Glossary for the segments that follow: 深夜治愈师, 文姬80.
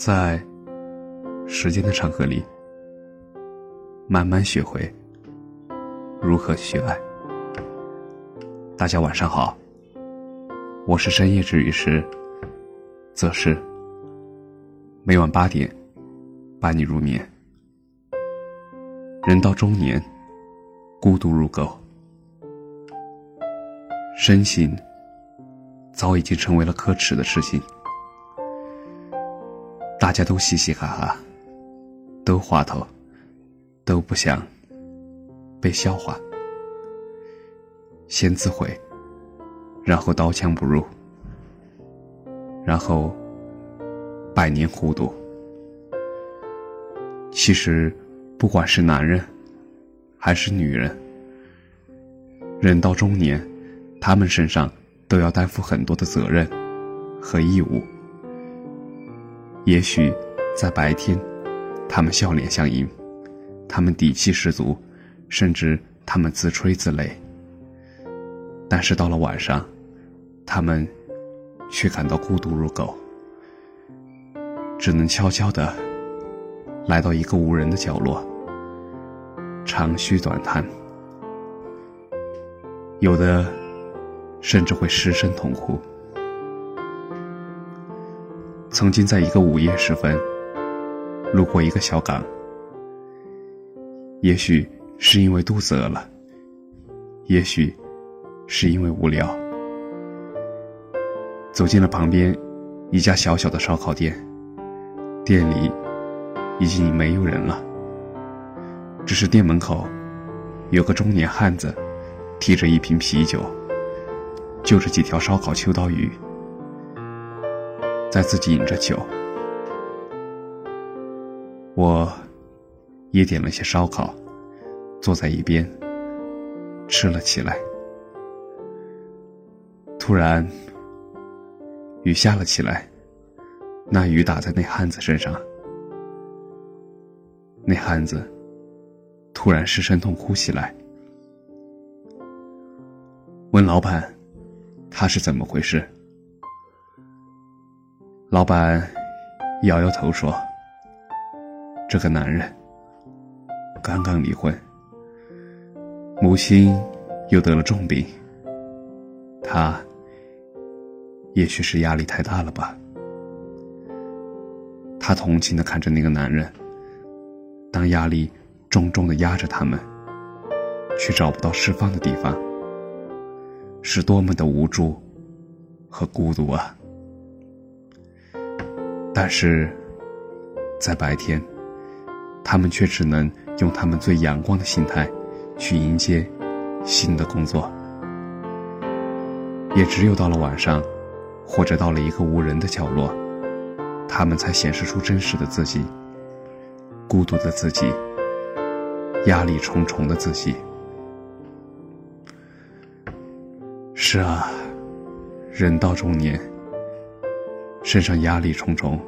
在时间的长河里，慢慢学会如何去爱。大家晚上好，我是深夜治愈师则是，每晚8点伴你入眠。人到中年，孤独如狗，身心早已经成为了可耻的事情。大家都嘻嘻哈哈，都滑头，都不想被笑话，先自毁，然后刀枪不入，然后百年糊涂。其实不管是男人还是女人，人到中年，他们身上都要担负很多的责任和义务。也许在白天，他们笑脸相迎，他们底气十足，甚至他们自吹自擂，但是到了晚上，他们却感到孤独如狗，只能悄悄地来到一个无人的角落，长吁短叹，有的甚至会失声痛哭。曾经在一个午夜时分，路过一个小港，也许是因为肚子饿了，也许是因为无聊，走进了旁边一家小小的烧烤店，店里已经没有人了，只是店门口有个中年汉子提着一瓶啤酒，就着几条烧烤秋刀鱼，在自己饮着酒。我也点了些烧烤，坐在一边吃了起来。突然雨下了起来，那雨打在那汉子身上，那汉子突然失声痛哭起来。问老板他是怎么回事，老板摇摇头说，这个男人刚刚离婚，母亲又得了重病，他也许是压力太大了吧。他同情地看着那个男人，当压力重重地压着他们，却找不到释放的地方，是多么的无助和孤独啊。但是在白天，他们却只能用他们最阳光的心态去迎接新的工作。也只有到了晚上，或者到了一个无人的角落，他们才显示出真实的自己，孤独的自己，压力重重的自己。是啊，人到中年，身上压力重重。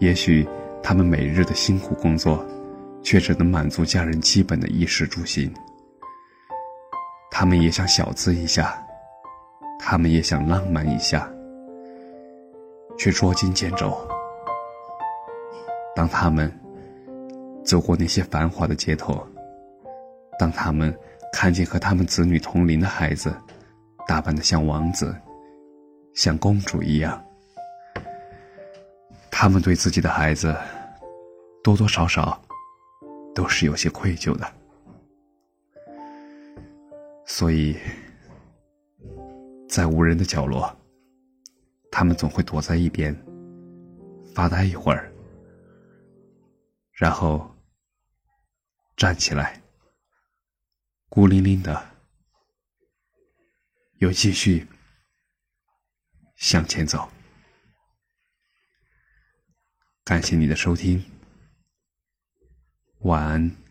也许他们每日的辛苦工作，却只能满足家人基本的衣食住行。他们也想小资一下，他们也想浪漫一下，却捉襟见肘。当他们走过那些繁华的街头，当他们看见和他们子女同龄的孩子打扮得像王子像公主一样，他们对自己的孩子多多少少都是有些愧疚的。所以在无人的角落，他们总会躲在一边发呆一会儿，然后站起来，孤零零的又继续向前走。感谢你的收听，晚安。